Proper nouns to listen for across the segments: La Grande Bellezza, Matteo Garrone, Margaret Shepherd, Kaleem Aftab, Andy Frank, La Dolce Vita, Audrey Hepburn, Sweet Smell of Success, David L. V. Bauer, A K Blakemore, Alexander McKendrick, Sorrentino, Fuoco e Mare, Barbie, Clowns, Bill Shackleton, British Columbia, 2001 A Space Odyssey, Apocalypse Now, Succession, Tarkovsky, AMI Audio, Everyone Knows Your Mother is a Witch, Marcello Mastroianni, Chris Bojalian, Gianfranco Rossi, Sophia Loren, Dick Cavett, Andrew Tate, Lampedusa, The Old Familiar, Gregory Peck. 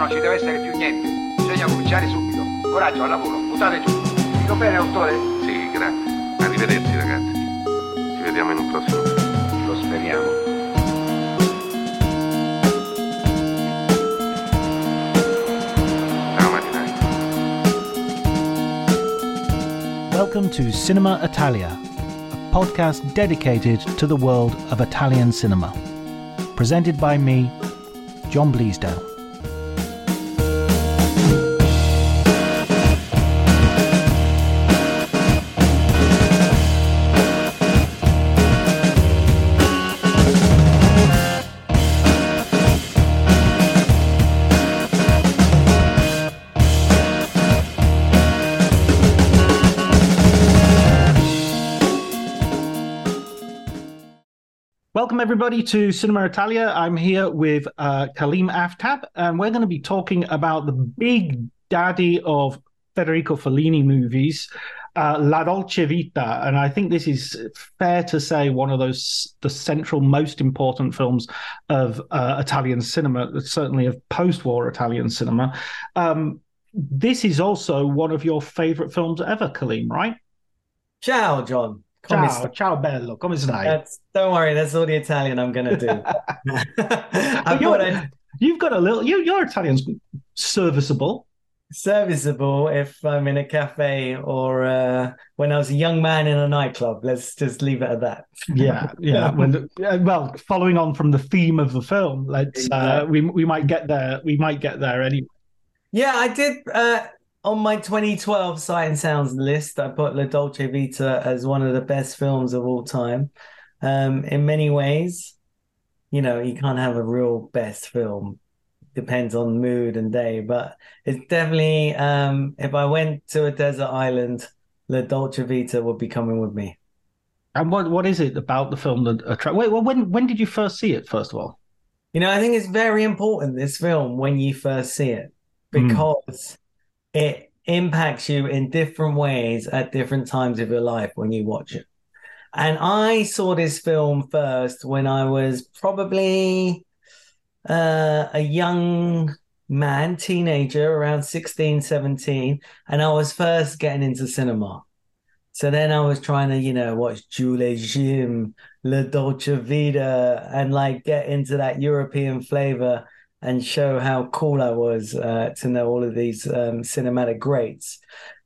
non ci deve essere più niente. Bisogna cominciare subito. Coraggio, al lavoro, buttate giù. Dico bene, dottore? Sì, grazie. Arrivederci, ragazzi. Ci vediamo in un prossimo film. Lo speriamo. Welcome to Cinema Italia, a podcast dedicated to the world of Italian cinema. Presented by me, John Bleasdale. Welcome, everybody, to Cinema Italia. I'm here with Kaleem Aftab, and we're going to be talking about the big daddy of Federico Fellini movies, La Dolce Vita. And I think this is fair to say one of those, the central, most important films of Italian cinema, certainly of post-war Italian cinema. This is also one of your favorite films ever, Kaleem, right? Ciao, John. Ciao bello, come stai? Don't worry, that's all the Italian I'm going to do. Your Italian's serviceable. Serviceable if I'm in a cafe or when I was a young man in a nightclub. Let's just leave it at that. Yeah. Well, following on from the theme of the film, we might get there. We might get there anyway. Yeah, I did... on my 2012 Sight and Sounds list, I put La Dolce Vita as one of the best films of all time. In many ways, you know, you can't have a real best film. Depends on mood and day, but it's definitely, if I went to a desert island, La Dolce Vita would be coming with me. And what is it about the film that attracts? When did you first see it, first of all? You know, I think it's very important, this film, when you first see it, because... It impacts you in different ways at different times of your life when you watch it. And I saw this film first when I was probably a young man, teenager, around 16, 17. And I was first getting into cinema. So then I was trying to, you know, watch Jules et Jim, La Dolce Vita, and like get into that European flavor and show how cool I was to know all of these cinematic greats.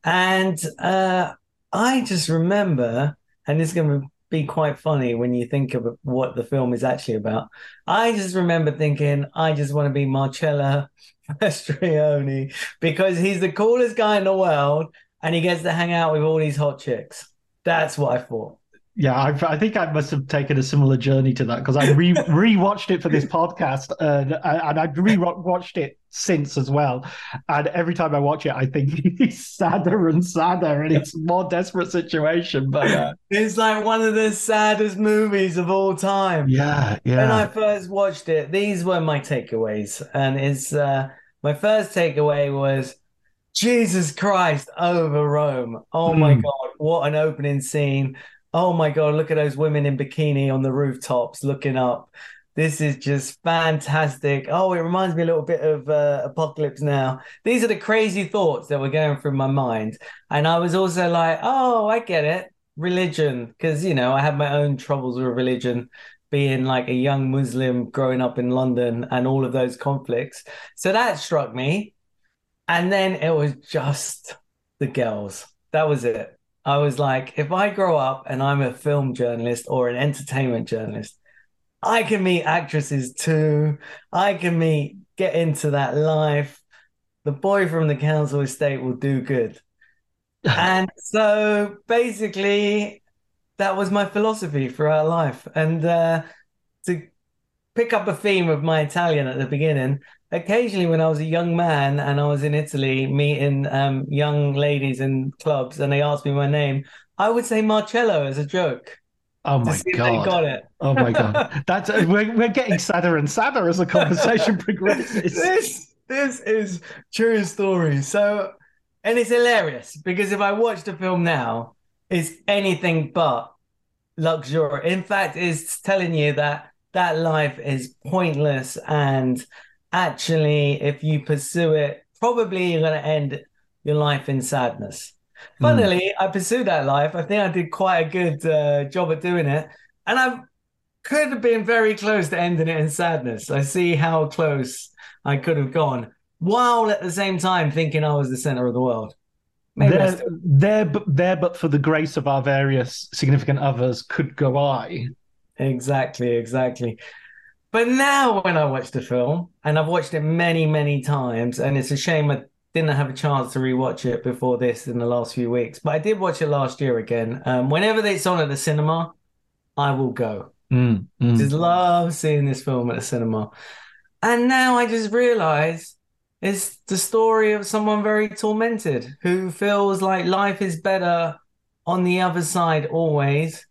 And I just remember, and it's going to be quite funny when you think of what the film is actually about, I just remember thinking, I just want to be Marcello Mastroianni because he's the coolest guy in the world and he gets to hang out with all these hot chicks. That's what I thought. Yeah, I think I must have taken a similar journey to that because I rewatched it for this podcast and I've rewatched it since as well. And every time I watch it, I think he's sadder and sadder and it's a more desperate situation. But it's like one of the saddest movies of all time. Yeah. When I first watched it, these were my takeaways. And it's my first takeaway was, Jesus Christ, over Rome. Oh, my God, what an opening scene. Oh, my God, look at those women in bikini on the rooftops looking up. This is just fantastic. Oh, it reminds me a little bit of Apocalypse Now. These are the crazy thoughts that were going through my mind. And I was also like, oh, I get it. Religion. Because, you know, I had my own troubles with religion, being like a young Muslim growing up in London and all of those conflicts. So that struck me. And then it was just the girls. That was it. I was like, if I grow up and I'm a film journalist or an entertainment journalist, I can meet actresses too. I can get into that life. The boy from the council estate will do good. And so basically that was my philosophy throughout life. And to pick up a theme of my Italian at the beginning, occasionally when I was a young man and I was in Italy meeting young ladies in clubs and they asked me my name, I would say Marcello as a joke. Oh, my God. They got it. Oh, my God. That's we're getting sadder and sadder as the conversation progresses. This is true story. So, and it's hilarious because if I watch the film now, it's anything but luxury. In fact, it's telling you that life is pointless and actually, if you pursue it, probably you're going to end your life in sadness. Funnily, I pursued that life. I think I did quite a good job at doing it. And I could have been very close to ending it in sadness. I see how close I could have gone, while at the same time thinking I was the center of the world. There, but for the grace of our various significant others, could go I. Exactly. But now when I watch the film, and I've watched it many, many times, and it's a shame I didn't have a chance to rewatch it before this in the last few weeks, but I did watch it last year again. Whenever it's on at the cinema, I will go. I just love seeing this film at the cinema. And now I just realize it's the story of someone very tormented who feels like life is better on the other side always,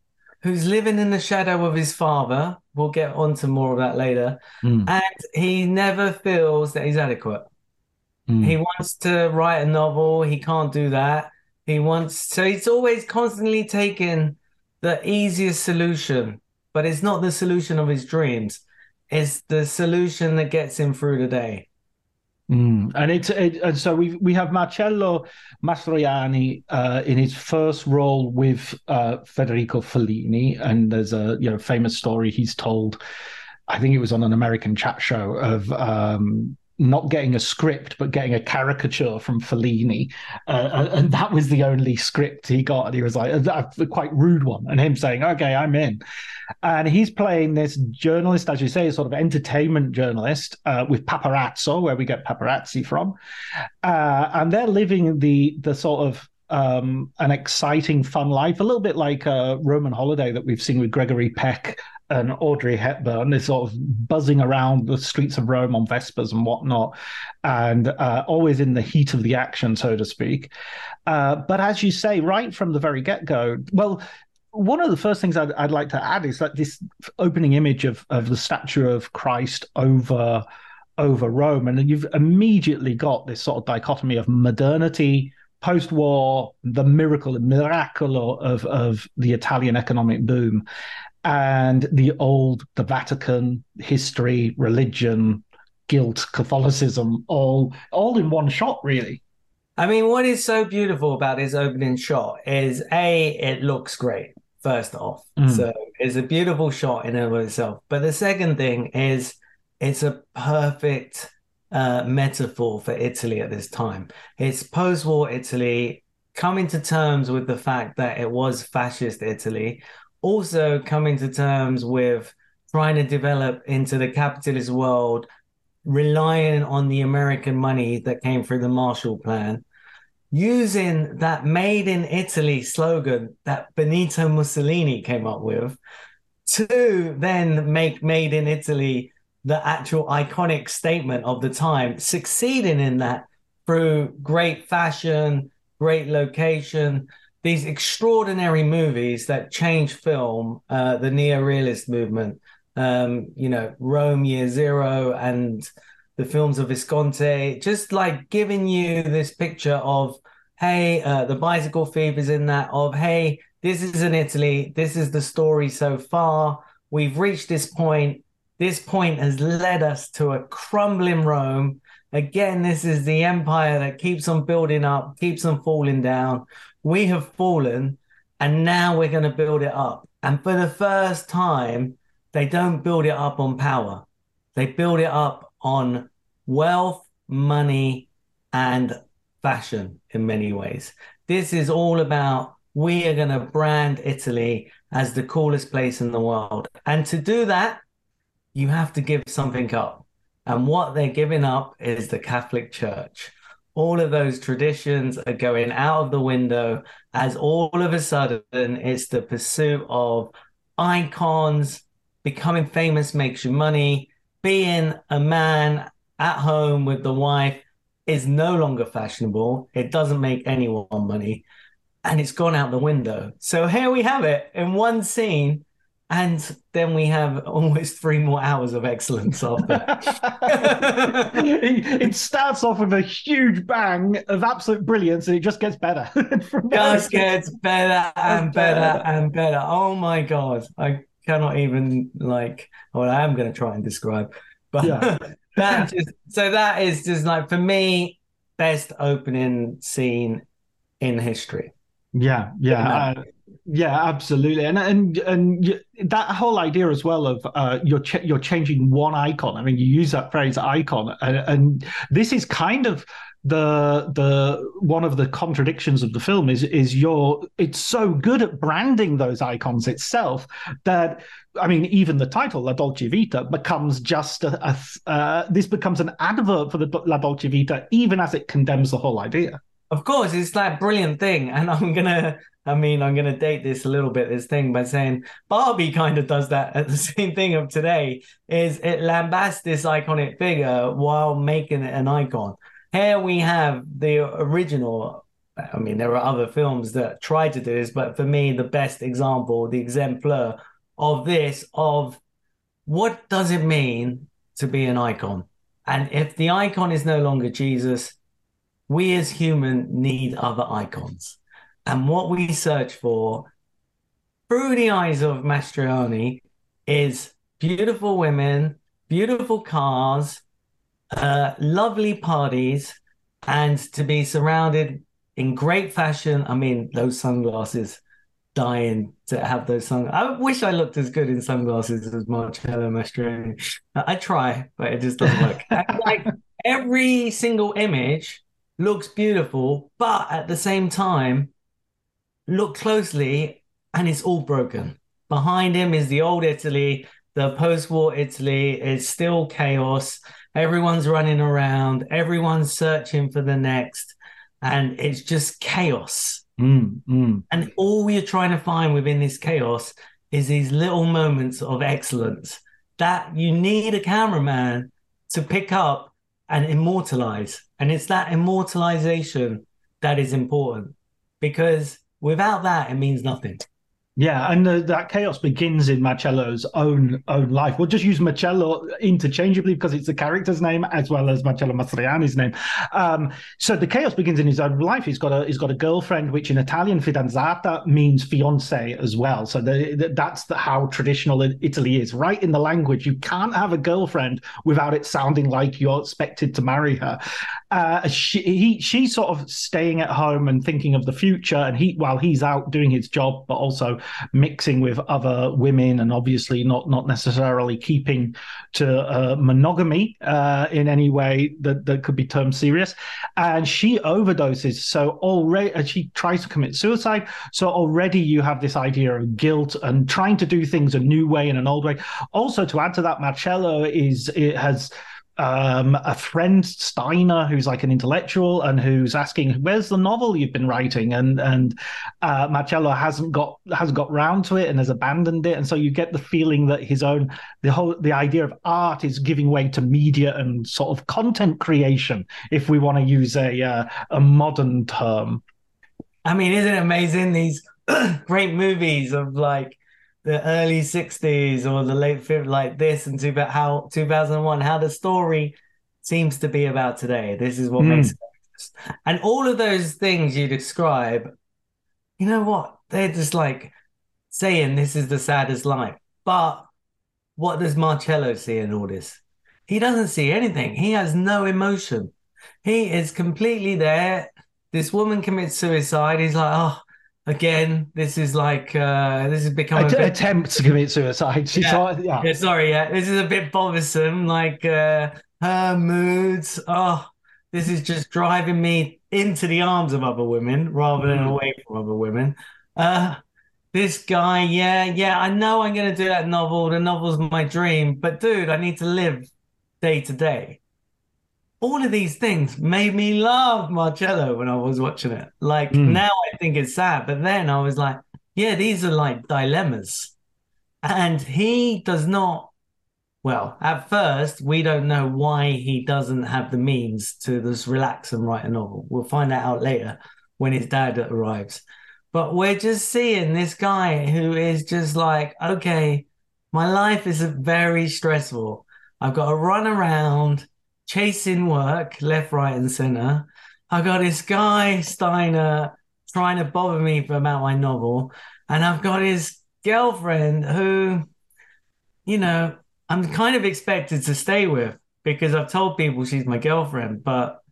who's living in the shadow of his father. We'll get onto more of that later. And he never feels that he's adequate. He wants to write a novel. He can't do that. So he's always constantly taking the easiest solution, but it's not the solution of his dreams. It's the solution that gets him through the day. And so we have Marcello Mastroianni in his first role with Federico Fellini, and there's a famous story he's told. I think it was on an American chat show of not getting a script but getting a caricature from Fellini, and that was the only script he got, and he was like a quite rude one, and him saying, okay, I'm in. And he's playing this journalist, as you say, sort of entertainment journalist with paparazzo, where we get paparazzi from, and they're living the sort of an exciting, fun life, a little bit like a Roman holiday that we've seen with Gregory Peck and Audrey Hepburn, is sort of buzzing around the streets of Rome on Vespers and whatnot, and always in the heat of the action, so to speak. But as you say, right from the very get-go, well, one of the first things I'd like to add is that this opening image of the statue of Christ over Rome, and you've immediately got this sort of dichotomy of modernity, post-war, the miracolo of the Italian economic boom, and the Vatican, history, religion, guilt, Catholicism, all in one shot, really. I mean, what is so beautiful about this opening shot is, A, it looks great, first off. So it's a beautiful shot in and of itself. But the second thing is it's a perfect metaphor for Italy at this time. It's post-war Italy coming to terms with the fact that it was fascist Italy, also coming to terms with trying to develop into the capitalist world, relying on the American money that came through the Marshall Plan, using that Made in Italy slogan that Benito Mussolini came up with to then make Made in Italy the actual iconic statement of the time, succeeding in that through great fashion, great location, these extraordinary movies that change film, the neorealist movement, Rome Year Zero and the films of Visconti, just like giving you this picture of, hey, the bicycle fever's in that, of, hey, this is in Italy, this is the story so far, we've reached this point, has led us to a crumbling Rome. Again, this is the empire that keeps on building up, keeps on falling down. We have fallen, and now we're going to build it up. And for the first time, they don't build it up on power. They build it up on wealth, money, and fashion in many ways. This is all about, we are going to brand Italy as the coolest place in the world. And to do that, you have to give something up. And what they're giving up is the Catholic Church. All of those traditions are going out of the window as all of a sudden it's the pursuit of icons, becoming famous makes you money, being a man at home with the wife is no longer fashionable. It doesn't make anyone money, and it's gone out the window. So here we have it in one scene, and then we have almost 3 more hours of excellence after. It starts off with a huge bang of absolute brilliance, and it just gets better. Just gets better and better. Oh, my God. I cannot even, I am going to try and describe. But yeah. That just, so that is just like, for me, best opening scene in history. Yeah, yeah. Yeah, absolutely, and that whole idea as well of you're changing one icon. I mean, you use that phrase "icon," and this is kind of the one of the contradictions of the film is it's so good at branding those icons itself that, I mean, even the title La Dolce Vita becomes just this becomes an advert for the La Dolce Vita, even as it condemns the whole idea. Of course, it's that brilliant thing, and I'm going to date this a little bit, this thing, by saying Barbie kind of does that at the same thing of today, is it lambasts this iconic figure while making it an icon. Here we have the original. I mean, there are other films that try to do this, but for me, the best example, the exemplar of this, of what does it mean to be an icon? And if the icon is no longer Jesus, we as humans need other icons. And what we search for through the eyes of Mastroianni is beautiful women, beautiful cars, lovely parties, and to be surrounded in great fashion. I mean, those sunglasses, dying to have those sunglasses. I wish I looked as good in sunglasses as Marcello Mastroianni. I try, but it just doesn't work. Like, every single image looks beautiful, but at the same time, look closely, and it's all broken. Behind him is the old Italy, the post-war Italy. It's still chaos. Everyone's running around. Everyone's searching for the next. And it's just chaos. And all you're trying to find within this chaos is these little moments of excellence that you need a cameraman to pick up and immortalize. And it's that immortalization that is important, because without that, it means nothing. Yeah, and that chaos begins in Marcello's own life. We'll just use Marcello interchangeably because it's the character's name as well as Marcello Mastroianni's name. So the chaos begins in his own life. He's got a girlfriend, which in Italian, fidanzata means fiancé as well. So that's how traditional Italy is. Right in the language, you can't have a girlfriend without it sounding like you're expected to marry her. She's sort of staying at home and thinking of the future, and while he's out doing his job, but also mixing with other women, and obviously not necessarily keeping to monogamy in any way that could be termed serious. And she overdoses, so already she tries to commit suicide. So already you have this idea of guilt and trying to do things a new way in an old way. Also, to add to that, Marcello has a friend, Steiner, who's like an intellectual and who's asking, where's the novel you've been writing? And Marcello hasn't got round to it and has abandoned it. And so you get the feeling that the idea of art is giving way to media and sort of content creation, if we want to use a modern term. I mean, isn't it amazing, these great movies of like the early 60s or the late 50s, like this, and how 2001, how the story seems to be about today. This is what makes it. And all of those things you describe, you know what? They're just like saying this is the saddest life. But what does Marcello see in all this? He doesn't see anything. He has no emotion. He is completely there. This woman commits suicide. He's like, oh, again, this is like this has become attempts to commit suicide. This is a bit bothersome. Like her moods. Oh, this is just driving me into the arms of other women rather than away from other women. This guy, I know I'm going to do that novel. The novel's my dream, but dude, I need to live day to day. All of these things made me love Marcello when I was watching it. Like, now I think it's sad, but then I was like, yeah, these are like dilemmas. And he does not, well, at first, we don't know why he doesn't have the means to just relax and write a novel. We'll find that out later when his dad arrives. But we're just seeing this guy who is just like, okay, my life is very stressful. I've got to run around chasing work left, right, and center. I got this guy Steiner trying to bother me about my novel, and I've got his girlfriend who, you know, I'm kind of expected to stay with, because I've told people she's my girlfriend, but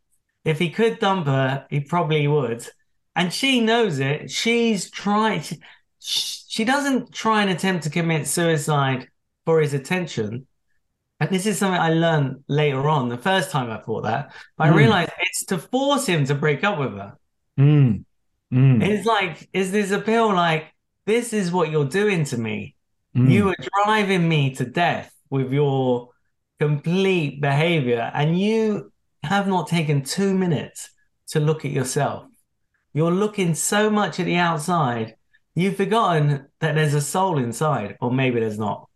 if he could dump her, he probably would. And she knows it. She's trying. She doesn't try and attempt to commit suicide for his attention. And this is something I learned later on, the first time I thought that. But I realized it's to force him to break up with her. It's like, is this appeal like, this is what you're doing to me. You are driving me to death with your complete behavior. And you have not taken 2 minutes to look at yourself. You're looking so much at the outside, you've forgotten that there's a soul inside, or maybe there's not.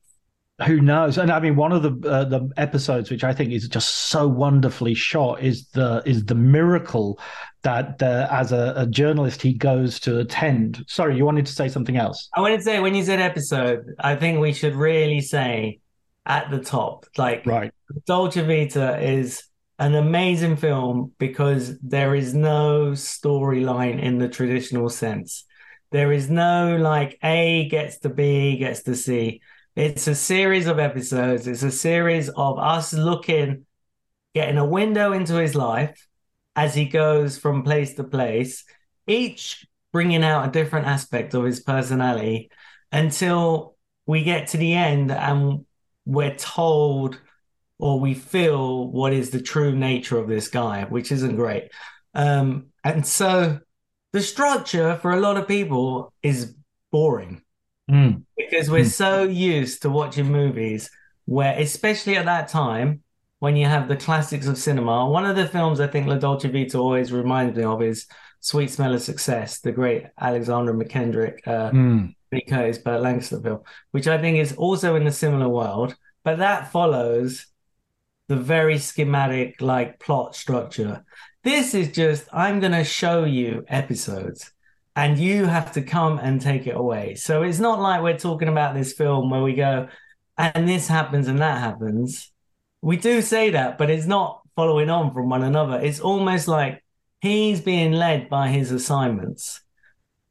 Who knows? And I mean, one of the episodes which I think is just so wonderfully shot is the miracle that as a journalist he goes to attend. Sorry, you wanted to say something else? I wanted to say, when you said episode, I think we should really say at the top, like, right, Dolce Vita is an amazing film because there is no storyline in the traditional sense. There is no like A gets to B gets to C. It's a series of episodes. It's a series of us looking, getting a window into his life as he goes from place to place, each bringing out a different aspect of his personality until we get to the end and we're told or we feel what is the true nature of this guy, which isn't great. And so the structure for a lot of people is boring. Because we're so used to watching movies where, especially at that time, when you have the classics of cinema, one of the films I think La Dolce Vita always reminds me of is Sweet Smell of Success, the great Alexander McKendrick, Burt Lancaster film, which I think is also in a similar world. But that follows the very schematic, like, plot structure. This is just, I'm going to show you episodes, and you have to come and take it away. So it's not like we're talking about this film where we go, and this happens and that happens. We do say that, but it's not following on from one another. It's almost like he's being led by his assignments,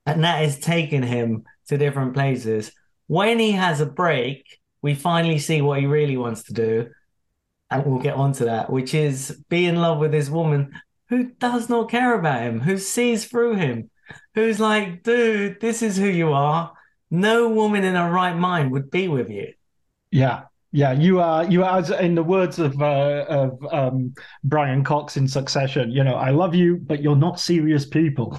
and that is taking him to different places. When he has a break, we finally see what he really wants to do, and we'll get onto that, which is be in love with this woman who does not care about him, who sees through him, who's like, dude, this is who you are. No woman in her right mind would be with you. Yeah. You are, in the words of Brian Cox in Succession, you know, I love you, but you're not serious people.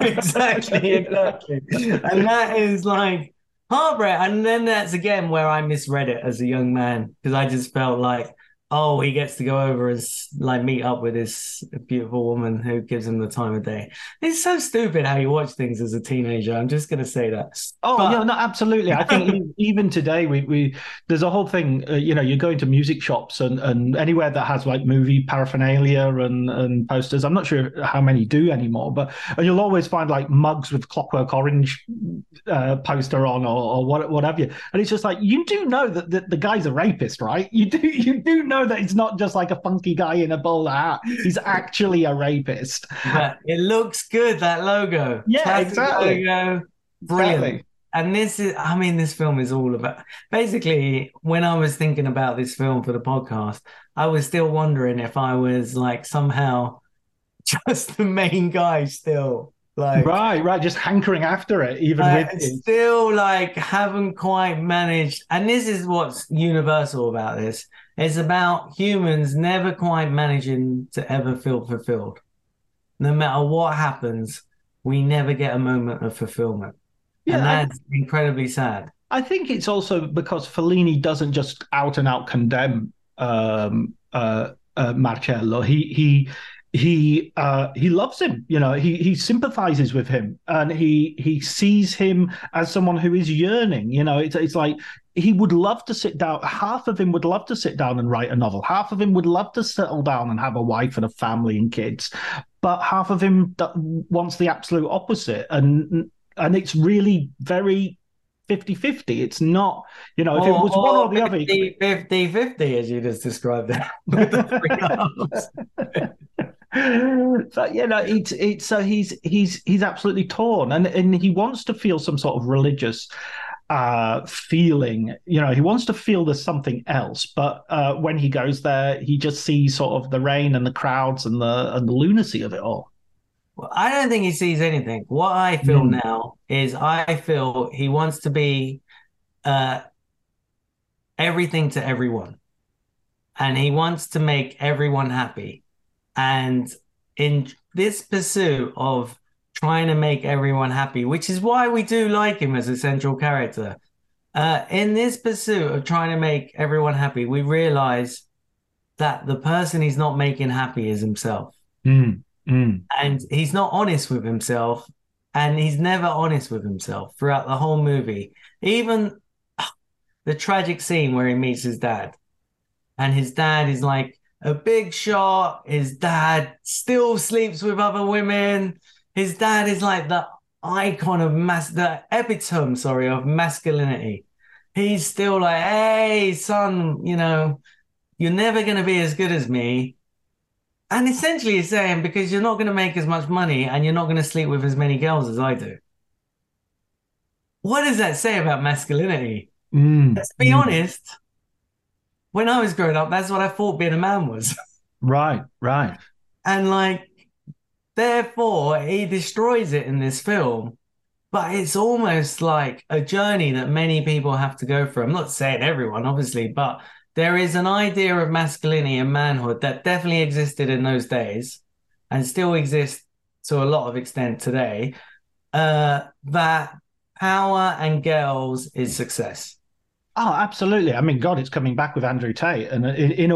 Exactly. And that is like heartbreak. And then that's again where I misread it as a young man, because I just felt like, oh, he gets to go over and like meet up with this beautiful woman who gives him the time of day. It's so stupid how you watch things as a teenager. I'm just going to say that. Oh, but... no, absolutely. I think even today we there's a whole thing. You go into music shops and anywhere that has like movie paraphernalia and posters. I'm not sure how many do anymore, but you'll always find like mugs with Clockwork Orange poster on or what have you. And it's just like, you do know that the guy's a rapist, right? You do know that it's not just like a funky guy in a bowler hat. He's actually a rapist. But it looks good, that logo. Yeah, classic exactly. Logo. Brilliant. Exactly. And this film is all about... Basically, when I was thinking about this film for the podcast, I was still wondering if I was like somehow just the main guy still. Like, right, just hankering after it, even with you. Still like haven't quite managed. And this is what's universal about this. It's about humans never quite managing to ever feel fulfilled. No matter what happens, we never get a moment of fulfillment. Yeah, and that's incredibly sad. I think it's also because Fellini doesn't just out and out condemn Marcello. He loves him, you know, he sympathizes with him, and he sees him as someone who is yearning. You know, it's like he would love to sit down. Half of him would love to sit down and write a novel. Half of him would love to settle down and have a wife and a family and kids. But half of him wants the absolute opposite. And it's really very 50-50. It's not, you know, if it was one or the other. 50-50, as you just described it. But you know, it's so he's absolutely torn, and he wants to feel some sort of religious feeling, you know, he wants to feel there's something else, but when he goes there, he just sees sort of the rain and the crowds and the lunacy of it all. Well, I don't think he sees anything. What I feel now is I feel he wants to be everything to everyone, and he wants to make everyone happy. And in this pursuit of trying to make everyone happy, which is why we do like him as a central character. In this pursuit of trying to make everyone happy, we realize that the person he's not making happy is himself. And he's not honest with himself, and he's never honest with himself throughout the whole movie. Even the tragic scene where he meets his dad, and his dad is like a big shot. His dad still sleeps with other women. His dad is like the icon of the epitome of masculinity. He's still like, hey, son, you know, you're never going to be as good as me. And essentially he's saying, because you're not going to make as much money and you're not going to sleep with as many girls as I do. What does that say about masculinity? Let's be honest. When I was growing up, that's what I thought being a man was. Right. And like, therefore, he destroys it in this film, but it's almost like a journey that many people have to go through. I'm not saying everyone, obviously, but there is an idea of masculinity and manhood that definitely existed in those days and still exists to a lot of extent today, that power and girls is success. Oh, absolutely. I mean, God, it's coming back with Andrew Tate. And in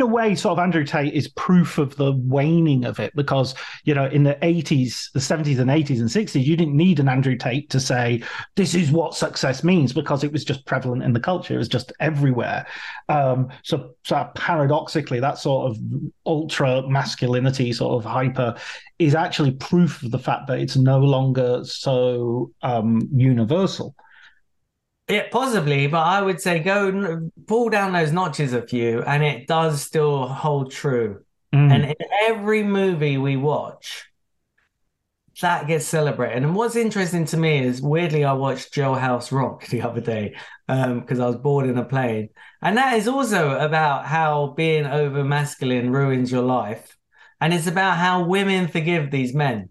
a way, sort of Andrew Tate is proof of the waning of it, because, you know, in the 80s, the 70s and 80s and 60s, you didn't need an Andrew Tate to say, this is what success means, because it was just prevalent in the culture. It was just everywhere. So paradoxically, that sort of ultra masculinity, sort of hyper, is actually proof of the fact that it's no longer so universal. Yeah, possibly, but I would say go pull down those notches a few, and it does still hold true. And in every movie we watch, that gets celebrated. And what's interesting to me is, weirdly, I watched Jailhouse Rock the other day because I was bored in a plane. And that is also about how being over-masculine ruins your life. And it's about how women forgive these men.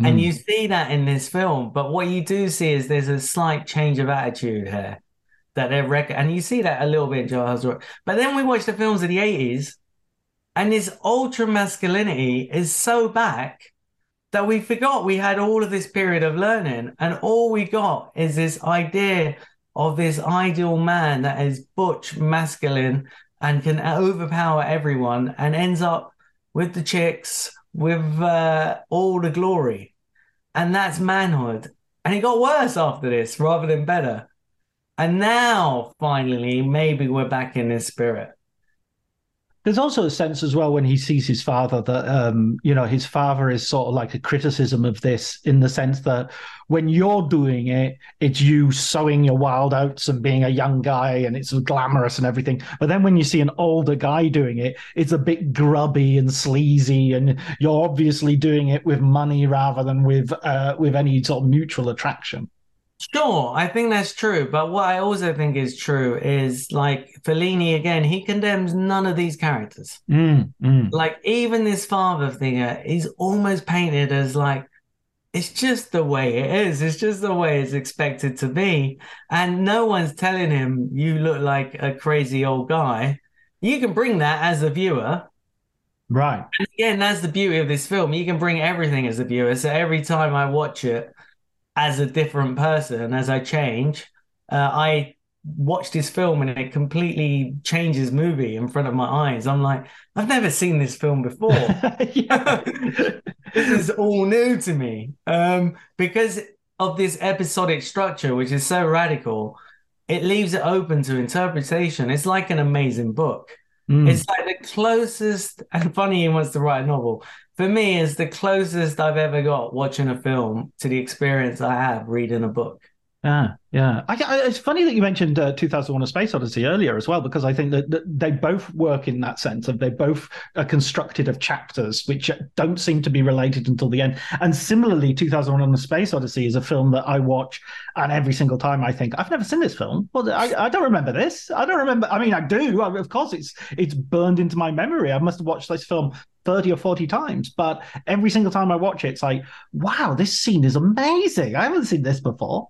And you see that in this film, but what you do see is there's a slight change of attitude here that they're and you see that a little bit in Jailhouse Rock. But then we watch the films of the 80s, and this ultra masculinity is so back that we forgot we had all of this period of learning, and all we got is this idea of this ideal man that is butch masculine and can overpower everyone and ends up with the chicks, with all the glory. And that's manhood. And it got worse after this rather than better. And now, finally, maybe we're back in this spirit. There's also a sense as well when he sees his father that, you know, his father is sort of like a criticism of this, in the sense that when you're doing it, it's you sowing your wild oats and being a young guy, and it's glamorous and everything. But then when you see an older guy doing it, it's a bit grubby and sleazy, and you're obviously doing it with money rather than with any sort of mutual attraction. Sure, I think that's true. But what I also think is true is, like, Fellini, again, he condemns none of these characters. Like, even this father figure is almost painted as, like, it's just the way it is. It's just the way it's expected to be. And no one's telling him, you look like a crazy old guy. You can bring that as a viewer. Right. And again, that's the beauty of this film. You can bring everything as a viewer. So every time I watch it, as a different person, as I change, I watch this film and it completely changes movie in front of my eyes. I'm like, I've never seen this film before. This is all new to me. Because of this episodic structure, which is so radical, it leaves it open to interpretation. It's like an amazing book. It's like the closest, and funny he wants to write a novel, for me, is the closest I've ever got watching a film to the experience I have reading a book. Yeah. It's funny that you mentioned 2001 A Space Odyssey earlier as well, because I think that they both work in that sense of they both are constructed of chapters which don't seem to be related until the end. And similarly, 2001 A Space Odyssey is a film that I watch and every single time I think, I've never seen this film. Well, I don't remember this. I don't remember. I mean, I do. Of course, it's burned into my memory. I must have watched this film 30 or 40 times, but every single time I watch it, it's like, wow, this scene is amazing. I haven't seen this before.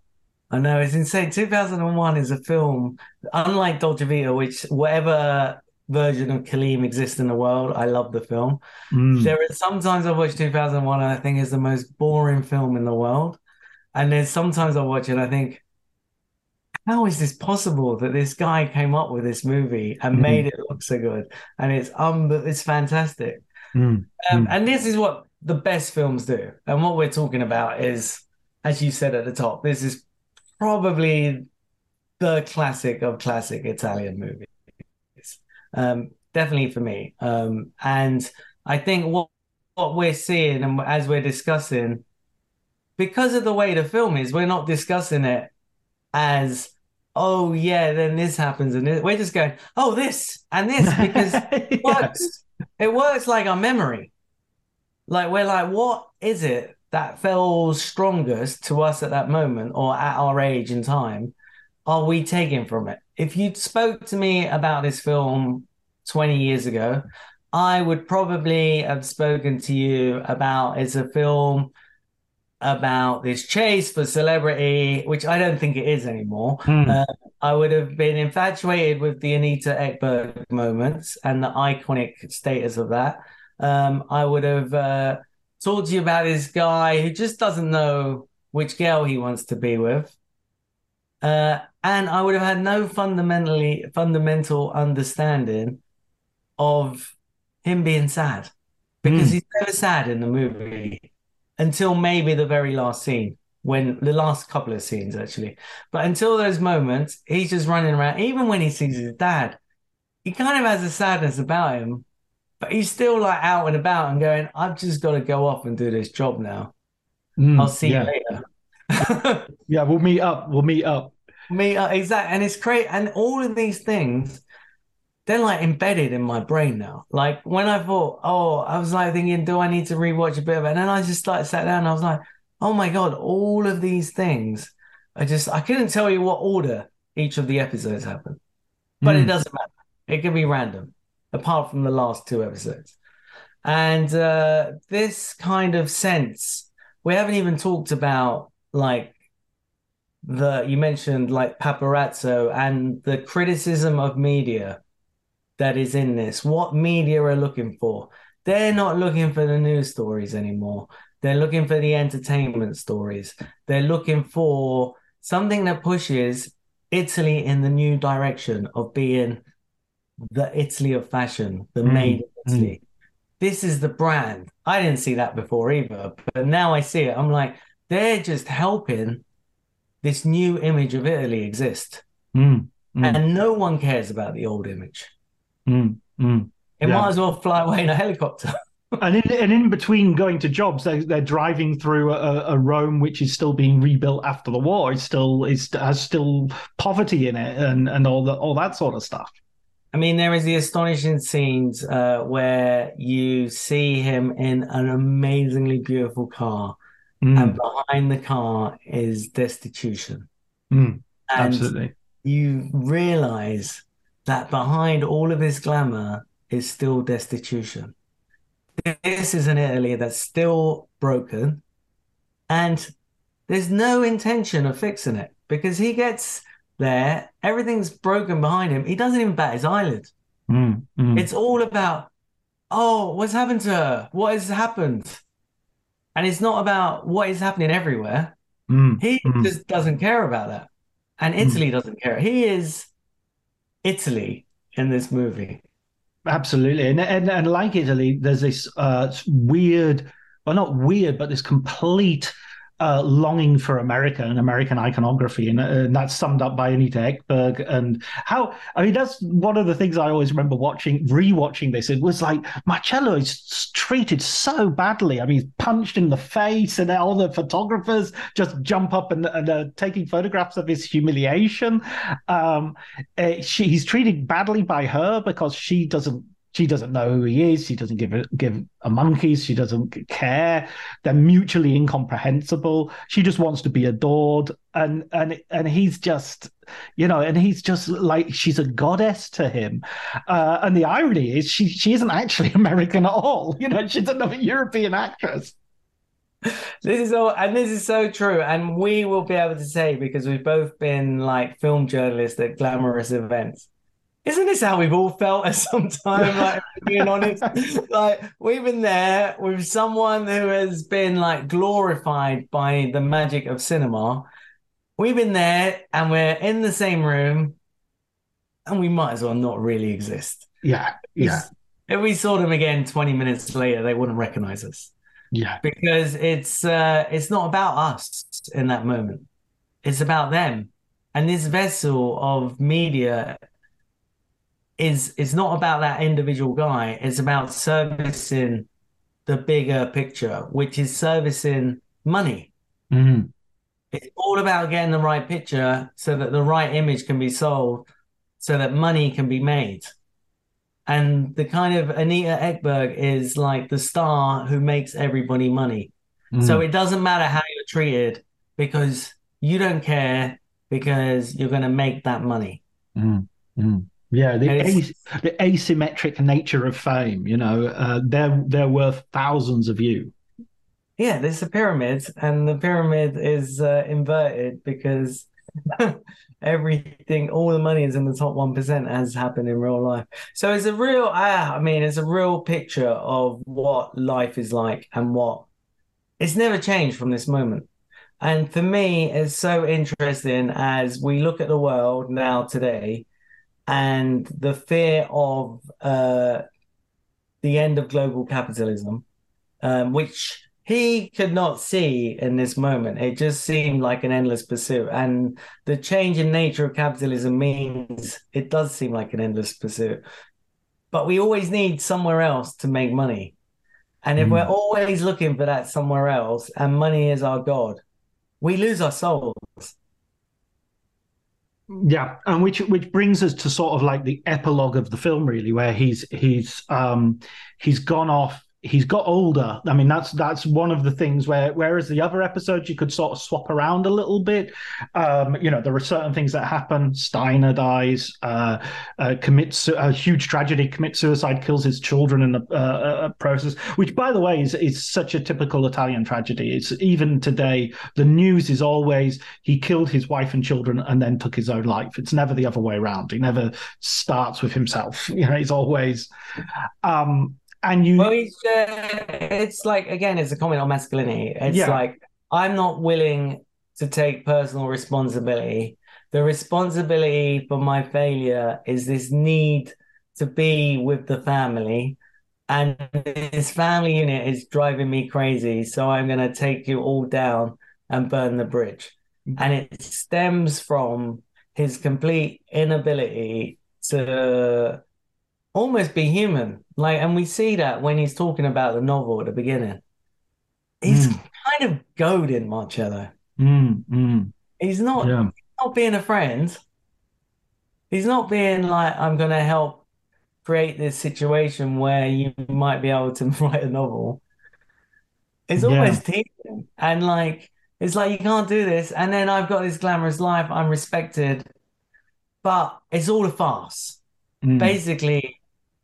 I know, it's insane. 2001 is a film, unlike Dolce Vita, which whatever version of Kaleem exists in the world, I love the film. There are sometimes I watch 2001 and I think it's the most boring film in the world. And then sometimes I watch it and I think, how is this possible that this guy came up with this movie and made it look so good? And it's fantastic. And this is what the best films do. And what we're talking about is, as you said at the top, this is probably the classic of classic Italian movies. Definitely for me. And I think what we're seeing, and as we're discussing, because of the way the film is, we're not discussing it as, oh, yeah, then this happens. And we're just going, oh, this and this, because it works. It works like our memory. Like, we're like, what is it that felt strongest to us at that moment or at our age and time are we taking from it? If you'd spoke to me about this film 20 years ago, I would probably have spoken to you about it's a film about this chase for celebrity, which I don't think it is anymore. I would have been infatuated with the Anita Ekberg moments and the iconic status of that. I would have talked to you about this guy who just doesn't know which girl he wants to be with. And I would have had no fundamental understanding of him being sad, because he's never sad in the movie until maybe the very last scene, when the last couple of scenes, actually. But until those moments, he's just running around. Even when he sees his dad, he kind of has a sadness about him, but he's still like out and about and going, I've just got to go off and do this job now. I'll see you later. We'll meet up. Exactly. And it's great. And all of these things, they're like embedded in my brain now. Like when I thought, I was like thinking, do I need to rewatch a bit of it? And then I just like sat down and I was like, oh my God, all of these things. I couldn't tell you what order each of the episodes happened, but it doesn't matter. It could be random, apart from the last two episodes. And this kind of sense, we haven't even talked about like you mentioned like paparazzo and the criticism of media that is in this, what media are looking for. They're not looking for the news stories anymore. They're looking for the entertainment stories. They're looking for something that pushes Italy in the new direction of being the Italy of fashion, the made in Italy. This is the brand. I didn't see that before either, but now I see it. I'm like, they're just helping this new image of Italy exist. And no one cares about the old image. It might as well fly away in a helicopter. And in between going to jobs, they're driving through a Rome which is still being rebuilt after the war. It has poverty in it and all that sort of stuff. I mean, there is the astonishing scenes where you see him in an amazingly beautiful car, and behind the car is destitution. Absolutely. You realize that behind all of this glamour is still destitution. This is an Italy that's still broken, and there's no intention of fixing it, because he gets there, everything's broken behind him. He doesn't even bat his eyelid. It's all about, what's happened to her? What has happened? And it's not about what is happening everywhere. He just doesn't care about that. And Italy doesn't care. He is Italy in this movie. Absolutely. And like Italy, there's this weird, well, not weird, but this complete longing for America and American iconography, and that's summed up by Anita Ekberg. And how, I mean, that's one of the things I always remember rewatching this. It was like Marcello is treated so badly. I mean, he's punched in the face, and all the photographers just jump up and are taking photographs of his humiliation. He's treated badly by her because she doesn't know who he is. She doesn't give a monkey's. She doesn't care. They're mutually incomprehensible. She just wants to be adored. And he's just, he's just like, she's a goddess to him. And the irony is she isn't actually American at all. She's another European actress. This is so true. And we will be able to say, because we've both been like film journalists at glamorous events, isn't this how we've all felt at some time, like, being honest? Like, we've been there with someone who has been, like, glorified by the magic of cinema. We've been there, and we're in the same room, and we might as well not really exist. Yeah. If we saw them again 20 minutes later, they wouldn't recognize us. Yeah. Because it's not about us in that moment. It's about them. And this vessel of media it's not about that individual guy. It's about servicing the bigger picture, which is servicing money. Mm-hmm. It's all about getting the right picture so that the right image can be sold, so that money can be made. And the kind of Anita Ekberg is like the star who makes everybody money. Mm-hmm. So it doesn't matter how you're treated, because you don't care, because you're going to make that money. Mm-hmm. Yeah, the asymmetric nature of fame, they're worth thousands of you. Yeah, there's a pyramid, and the pyramid is inverted because all the money is in the top 1%, as happened in real life. So it's a real picture of what life is like, and what it's never changed from this moment. And for me, it's so interesting as we look at the world now today, and the fear of the end of global capitalism, which he could not see in this moment. It just seemed like an endless pursuit. And the change in nature of capitalism means it does seem like an endless pursuit. But we always need somewhere else to make money. And if we're always looking for that somewhere else, and money is our God, we lose our souls. Yeah, and which brings us to sort of like the epilogue of the film, really, where he's gone off. He's got older. I mean, that's one of the things where, whereas the other episodes you could sort of swap around a little bit. There are certain things that happen. Steiner dies, commits a huge tragedy, commits suicide, kills his children in the process, which, by the way, is such a typical Italian tragedy. It's even today, the news is always he killed his wife and children and then took his own life. It's never the other way around. He never starts with himself. It's always... it's like, again, it's a comment on masculinity. It's like, I'm not willing to take personal responsibility. The responsibility for my failure is this need to be with the family. And this family unit is driving me crazy. So I'm going to take you all down and burn the bridge. Mm-hmm. And it stems from his complete inability to almost be human. Like, and we see that when he's talking about the novel at the beginning. He's kind of goading Marcello. He's not being a friend. He's not being like, I'm going to help create this situation where you might be able to write a novel. It's almost teasing. And like, it's like, you can't do this. And then I've got this glamorous life. I'm respected. But it's all a farce. Basically...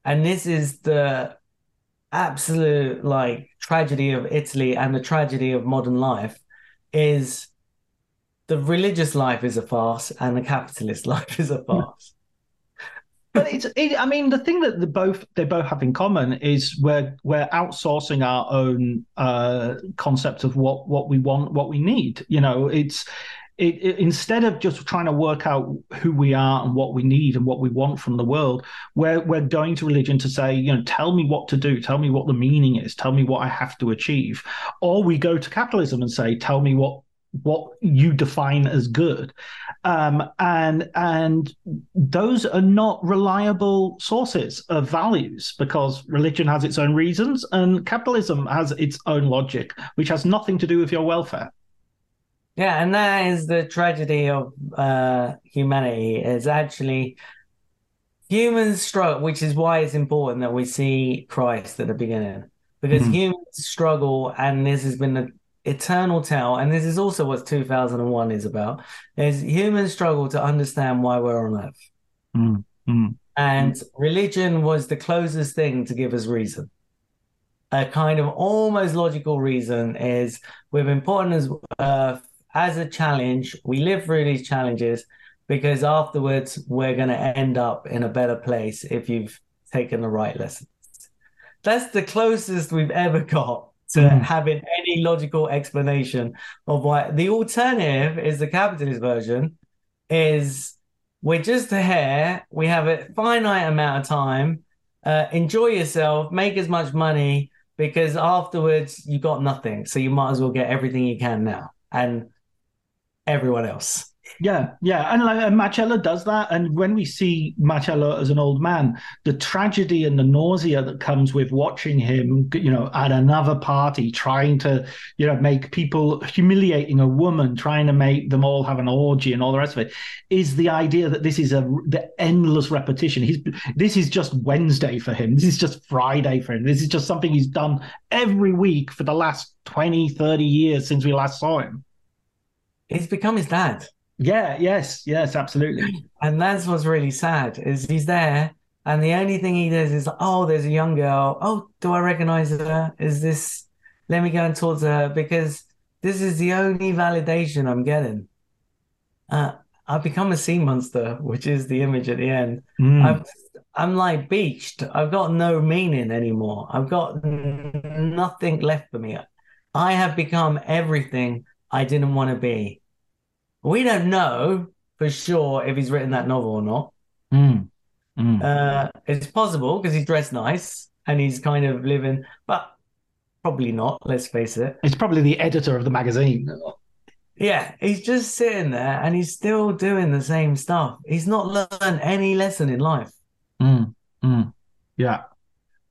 And this is the absolute, like, tragedy of Italy, and the tragedy of modern life is the religious life is a farce and the capitalist life is a farce. But the thing that they both have in common is we're outsourcing our own concept of what we want, what we need. It instead of just trying to work out who we are and what we need and what we want from the world, we're going to religion to say, you know, tell me what to do, tell me what the meaning is, tell me what I have to achieve. Or we go to capitalism and say, tell me what you define as good. And those are not reliable sources of values, because religion has its own reasons and capitalism has its own logic, which has nothing to do with your welfare. Yeah, and that is the tragedy of humanity, is actually humans struggle, which is why it's important that we see Christ at the beginning, because humans struggle, and this has been the eternal tale, and this is also what 2001 is about, is humans struggle to understand why we're on Earth. And religion was the closest thing to give us reason. A kind of almost logical reason is we've been put on as a challenge. We live through these challenges because afterwards we're going to end up in a better place if you've taken the right lessons. That's the closest we've ever got to having any logical explanation of why. The alternative is the capitalist version, is we're just here, we have a finite amount of time, enjoy yourself, make as much money, because afterwards you got nothing, so you might as well get everything you can now and everyone else. Yeah, and like Marcello does that. And when we see Marcello as an old man, the tragedy and the nausea that comes with watching him, you know, at another party, trying to, you know, make people, humiliating a woman, trying to make them all have an orgy and all the rest of it, is the idea that this is the endless repetition. This is just Wednesday for him. This is just Friday for him. This is just something he's done every week for the last 20, 30 years since we last saw him. He's become his dad. Yeah, yes, absolutely. And that's what's really sad, is he's there and the only thing he does is, oh, there's a young girl. Oh, do I recognize her? Is this, let me go and talk to her, because this is the only validation I'm getting. I've become a sea monster, which is the image at the end. I'm like beached. I've got no meaning anymore. I've got nothing left for me. I have become everything I didn't want to be. We don't know for sure if he's written that novel or not. It's possible, because he's dressed nice and he's kind of living, but probably not, let's face it. It's probably the editor of the magazine. Yeah, he's just sitting there and he's still doing the same stuff. He's not learned any lesson in life. Yeah.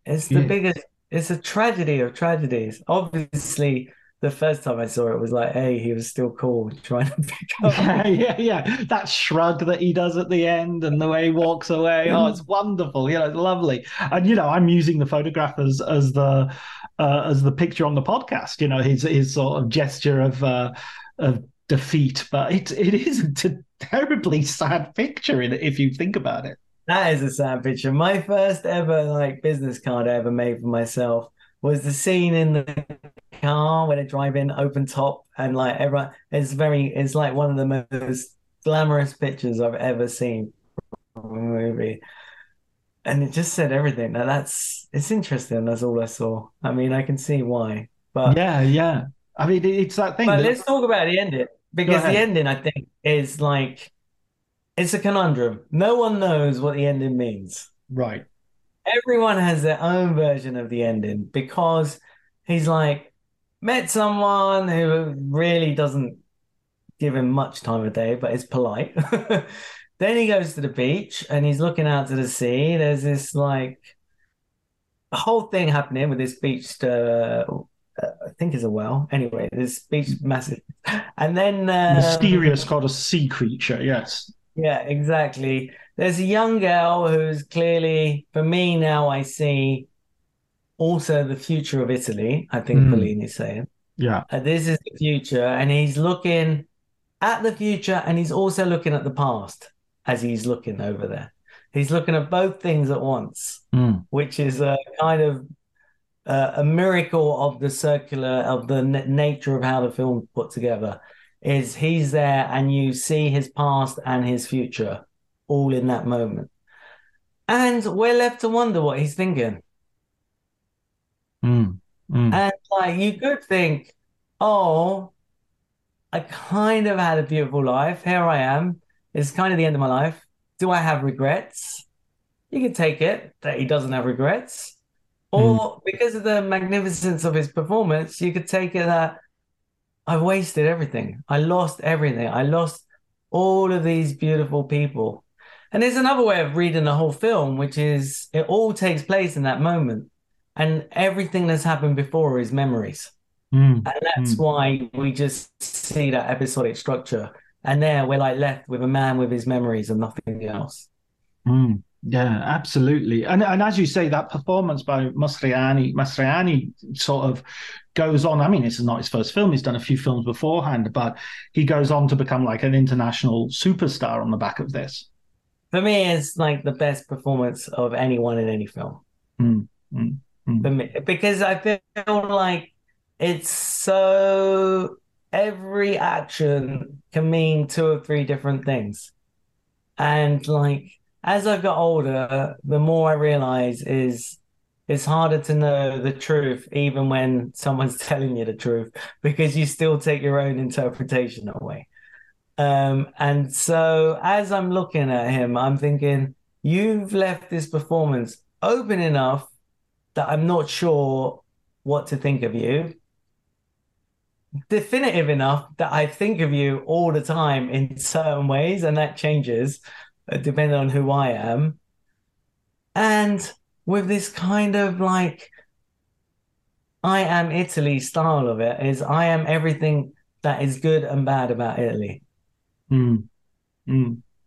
It's the biggest, it's a tragedy of tragedies. Obviously, the first time I saw it was like, hey, he was still cool trying to pick up. Yeah. That shrug that he does at the end and the way he walks away. Oh, it's wonderful. You know, it's lovely. And, you know, I'm using the photograph as the picture on the podcast, you know, his sort of gesture of defeat. But it isn't a terribly sad picture if you think about it. That is a sad picture. My first ever like business card I ever made for myself was the scene in the car when they're driving, open top, and like everyone, it's like one of the most glamorous pictures I've ever seen from a movie, and it just said everything. Now it's interesting. That's all I saw. I mean, I can see why, but yeah. I mean, it's that thing. But let's talk about the ending, because the ending, I think, is like, it's a conundrum. No one knows what the ending means. Right. Everyone has their own version of the ending, because he's like met someone who really doesn't give him much time of day, but is polite. Then he goes to the beach and he's looking out to the sea. There's this like whole thing happening with this beach to, I think is a well. Anyway, this beach massive. And then... mysterious god, a sea creature, yes. Yeah, exactly. There's a young girl who's clearly, for me now, I see also the future of Italy, I think Fellini's saying. Yeah. This is the future, and he's looking at the future, and he's also looking at the past as he's looking over there. He's looking at both things at once, which is a kind of a miracle of the nature of how the film's put together, is he's there and you see his past and his future all in that moment. And we're left to wonder what he's thinking. And like, you could think, oh, I kind of had a beautiful life. Here I am. It's kind of the end of my life. Do I have regrets? You can take it that he doesn't have regrets. Or because of the magnificence of his performance, you could take it that I wasted everything. I lost everything. I lost all of these beautiful people. And there's another way of reading the whole film, which is it all takes place in that moment. And everything that's happened before is memories. And that's why we just see that episodic structure. And there we're like left with a man with his memories and nothing else. Yeah, absolutely. And as you say, that performance by Mastroianni sort of goes on. I mean, this is not his first film. He's done a few films beforehand, but he goes on to become like an international superstar on the back of this. For me, it's like the best performance of anyone in any film. For me, because I feel like it's so every action can mean two or three different things. And like, as I've got older, the more I realize is it's harder to know the truth, even when someone's telling you the truth, because you still take your own interpretation away. And so as I'm looking at him, I'm thinking, you've left this performance open enough that I'm not sure what to think of you, definitive enough that I think of you all the time in certain ways, and that changes depending on who I am. And with this kind of like, I am Italy style of it, is I am everything that is good and bad about Italy.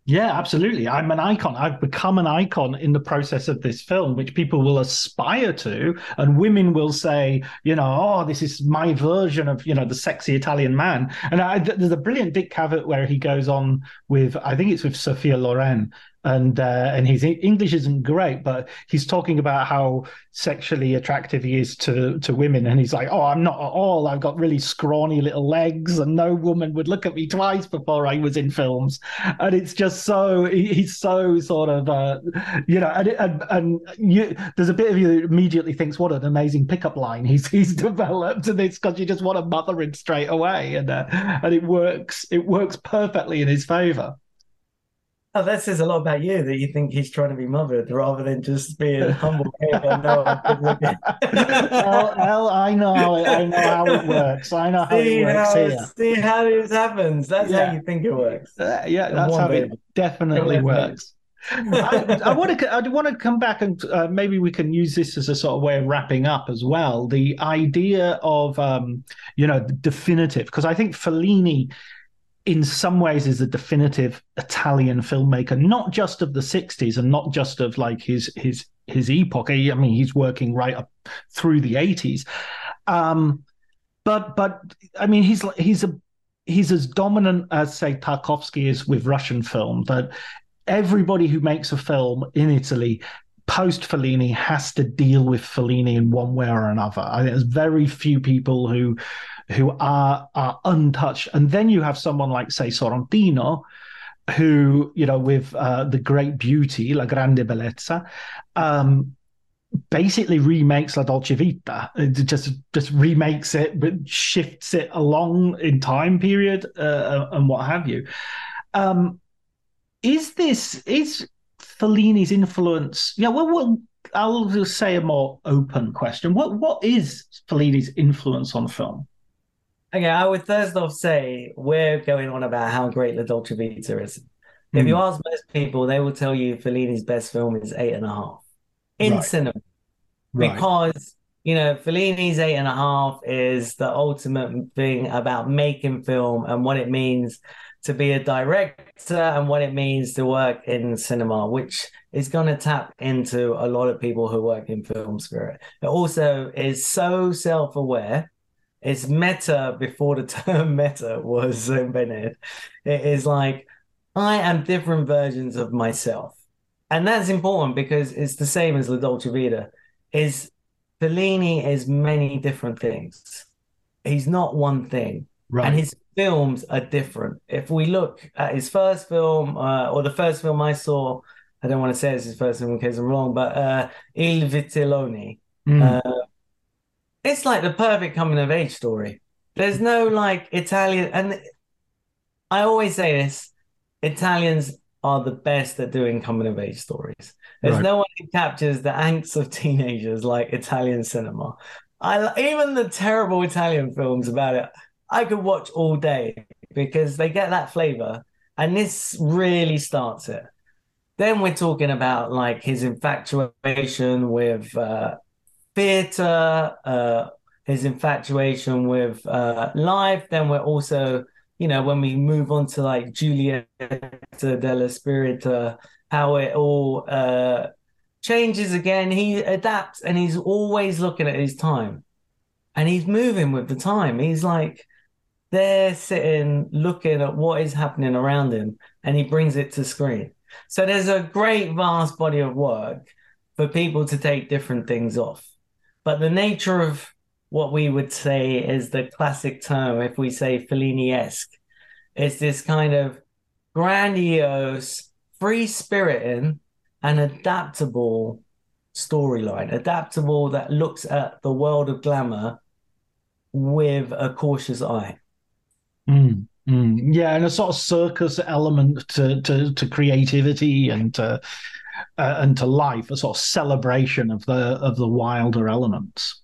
Yeah, absolutely. I'm an icon. I've become an icon in the process of this film, which people will aspire to. And women will say, you know, oh, this is my version of, you know, the sexy Italian man. And there's a brilliant Dick Cavett where he goes on with, I think it's with Sophia Loren. And his English isn't great, but he's talking about how sexually attractive he is to women. And he's like, oh, I'm not at all. I've got really scrawny little legs and no woman would look at me twice before I was in films. And it's just so, he's so sort of, you know, and you, there's a bit of you that immediately thinks, what an amazing pickup line he's developed to this, because you just want to mother him straight away. And it works perfectly in his favour. Oh, that says a lot about you, that you think he's trying to be mothered rather than just being humble. I know how it works. I know how it works here. See how this happens. That's how you think it works. Yeah, that's how it definitely works. I want to come back and maybe we can use this as a sort of way of wrapping up as well. The idea of, you know, definitive, because I think Fellini in some ways is a definitive Italian filmmaker, not just of the 60s and not just of like his epoch. I mean, he's working right up through the 80s. But I mean, he's as dominant as, say, Tarkovsky is with Russian film, that everybody who makes a film in Italy post-Fellini has to deal with Fellini in one way or another. I think there's very few people who are untouched. And then you have someone like, say, Sorrentino, who, you know, with The Great Beauty, La Grande Bellezza, basically remakes La Dolce Vita. It just remakes it, but shifts it along in time period and what have you. Is Fellini's influence? Yeah, well, I'll just say a more open question. What is Fellini's influence on film? Okay, I would first off say we're going on about how great La Dolce Vita is. If you ask most people, they will tell you Fellini's best film is 8½ in cinema. Because, you know, Fellini's 8½ is the ultimate thing about making film and what it means to be a director and what it means to work in cinema, which is going to tap into a lot of people who work in film spirit. It also is so self-aware. It's meta before the term meta was invented. It is like, I am different versions of myself. And that's important because it's the same as La Dolce Vita. Fellini is many different things. He's not one thing. Right. And his films are different. If we look at his first film, or the first film I saw, I don't want to say it's his first film in case I'm wrong, but Il Vitelloni. It's like the perfect coming of age story. There's no like Italian, and I always say this, Italians are the best at doing coming of age stories. There's no one who captures the angst of teenagers like Italian cinema. Even the terrible Italian films about it, I could watch all day because they get that flavor. And this really starts it. Then we're talking about like his infatuation with theater, his infatuation with life. Then we're also, you know, when we move on to like Giulietta degli Spiriti, how it all changes again. He adapts and he's always looking at his time. And he's moving with the time. He's like, they're sitting, looking at what is happening around him, and he brings it to screen. So there's a great vast body of work for people to take different things off. But the nature of what we would say is the classic term, if we say Fellini-esque, is this kind of grandiose, free-spirited and adaptable storyline, adaptable that looks at the world of glamour with a cautious eye. Yeah, and a sort of circus element to creativity and to life, a sort of celebration of the wilder elements.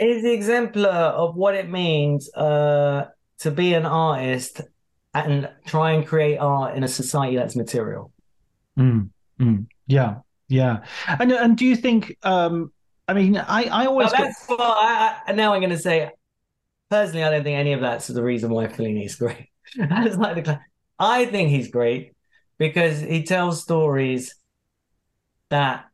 It is the exemplar of what it means to be an artist and try and create art in a society that's material. Yeah, yeah. And do you think? I mean, I always. Now, that's what I now I'm going to say. Personally, I don't think any of that's the reason why Fellini is great. I think he's great because he tells stories that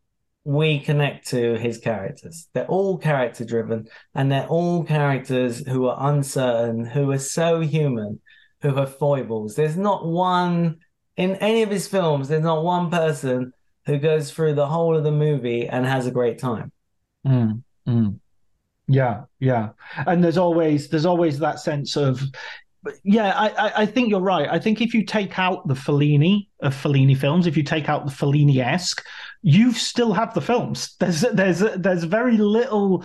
we connect to his characters. They're all character-driven, and they're all characters who are uncertain, who are so human, who have foibles. There's not one, in any of his films, there's not one person who goes through the whole of the movie and has a great time. Yeah, yeah, and there's always that sense of, yeah, I think you're right. I think if you take out the Fellini of Fellini films, if you take out the Fellini-esque, you still have the films. There's very little.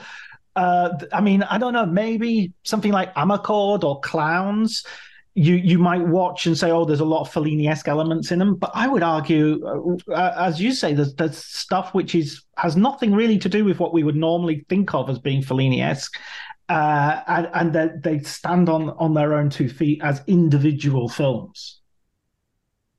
I mean, I don't know. Maybe something like Amarcord or Clowns. You might watch and say, oh, there's a lot of Fellini-esque elements in them, but I would argue, as you say, there's stuff which has nothing really to do with what we would normally think of as being Fellini-esque, and they stand on their own two feet as individual films.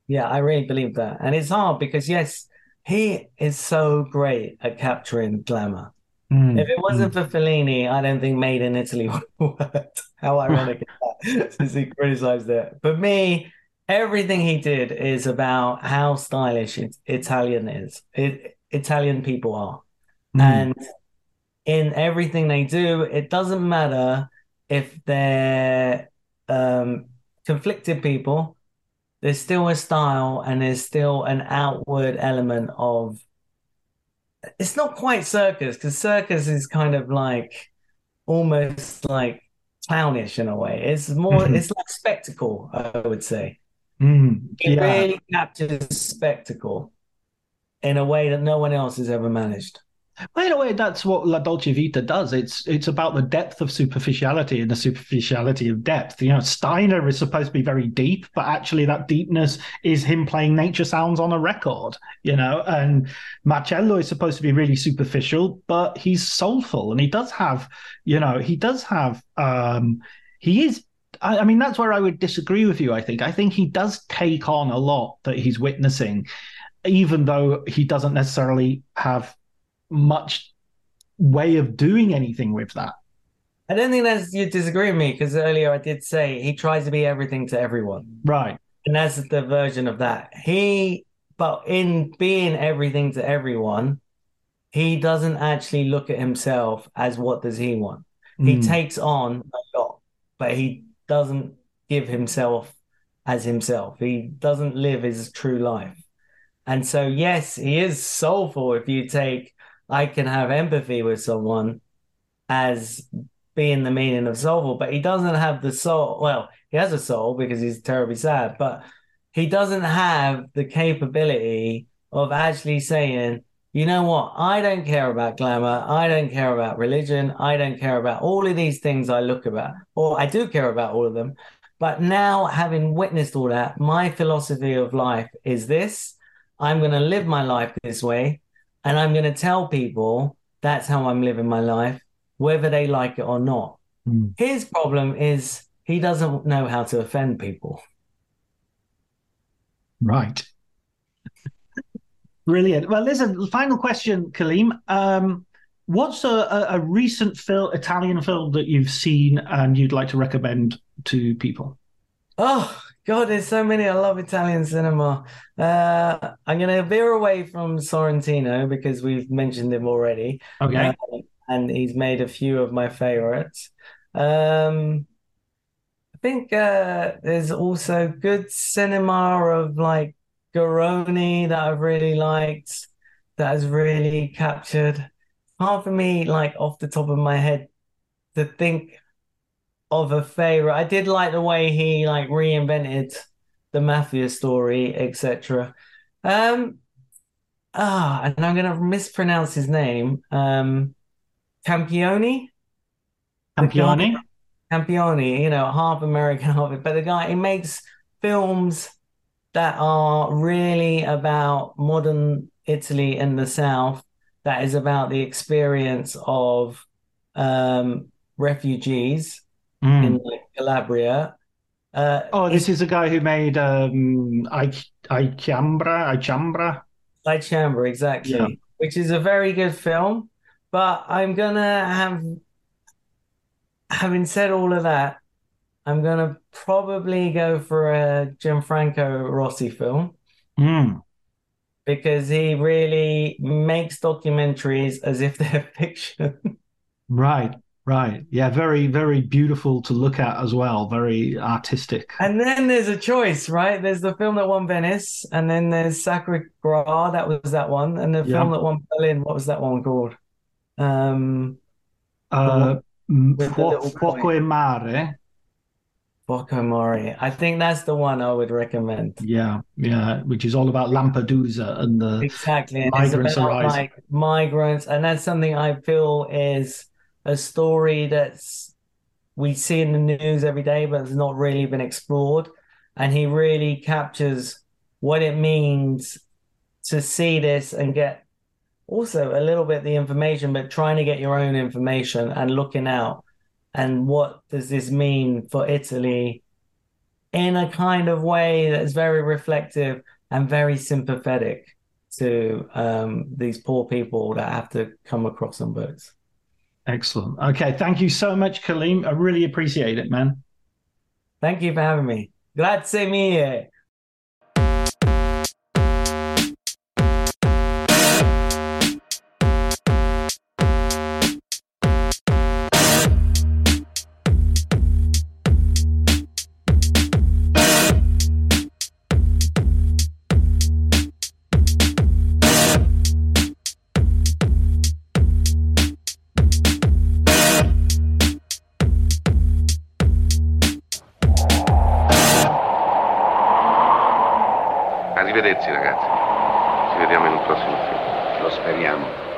Yeah, I really believe that, and it's hard because yes, he is so great at capturing glamour. If it wasn't for Fellini, I don't think Made in Italy would have worked. How ironic is that, since he criticised it. For me, everything he did is about how stylish Italian is. Italian people are. And in everything they do, it doesn't matter if they're conflicted people, there's still a style and there's still an outward element of... It's not quite circus, because circus is kind of like almost like clownish in a way. It's more, it's like spectacle, I would say. It really captures spectacle in a way that no one else has ever managed. Well, in a way, that's what La Dolce Vita does. It's about the depth of superficiality and the superficiality of depth. You know, Steiner is supposed to be very deep, but actually that deepness is him playing nature sounds on a record, you know, and Marcello is supposed to be really superficial, but he's soulful and he does have, you know, he is, I mean, that's where I would disagree with you, I think. I think he does take on a lot that he's witnessing, even though he doesn't necessarily have much way of doing anything with that. I don't think that's you disagree with me, because earlier I did say he tries to be everything to everyone, right? And that's the version of that. But in being everything to everyone, he doesn't actually look at himself as what does he want. He takes on a lot, but he doesn't give himself as himself. He doesn't live his true life. And so yes, he is soulful. If you take I can have empathy with someone as being the meaning of soulful, but he doesn't have the soul. Well, he has a soul because he's terribly sad, but he doesn't have the capability of actually saying, you know what? I don't care about glamour. I don't care about religion. I don't care about all of these things I look about, or I do care about all of them, But now, having witnessed all that, my philosophy of life is this: I'm going to live my life this way, and I'm going to tell people that's how I'm living my life, whether they like it or not. Mm. His problem is he doesn't know how to offend people. Right. Brilliant. Well, listen, final question, Kaleem. What's a recent Italian film that you've seen and you'd like to recommend to people? Oh, God, there's so many. I love Italian cinema. I'm going to veer away from Sorrentino because we've mentioned him already. Okay. And he's made a few of my favorites. I think there's also good cinema of like Garrone that I've really liked, that has really captured. Hard for me, like off the top of my head, to think of a favorite. I did like the way he like reinvented the mafia story, etc. And I'm gonna mispronounce his name. Campione. Campione, you know, half American, half, but the guy, he makes films that are really about modern Italy and the South, that is about the experience of refugees in like Calabria. This is a guy who made I Chambra, exactly, yeah. Which is a very good film. But I'm going to having said all of that, I'm going to probably go for a Gianfranco Rossi film because he really makes documentaries as if they're fiction. Right. Yeah, very, very beautiful to look at as well. Very artistic. And then there's a choice, right? There's the film that won Venice, and then there's Sacre Gras, that was that one, and the film that won Berlin, what was that one called? Fuoco e Mare. I think that's the one I would recommend. Yeah, which is all about Lampedusa and the migrants arriving. Like migrants, and that's something I feel is a story that's we see in the news every day, but it's not really been explored. And he really captures what it means to see this and get. Also, a little bit the information, but trying to get your own information and looking out. And what does this mean for Italy in a kind of way that's very reflective and very sympathetic to these poor people that have to come across on boats. Excellent. Okay. Thank you so much, Kaleem. I really appreciate it, man. Thank you for having me. Grazie mille. Arrivederci ragazzi, ci vediamo in un prossimo film. Lo speriamo.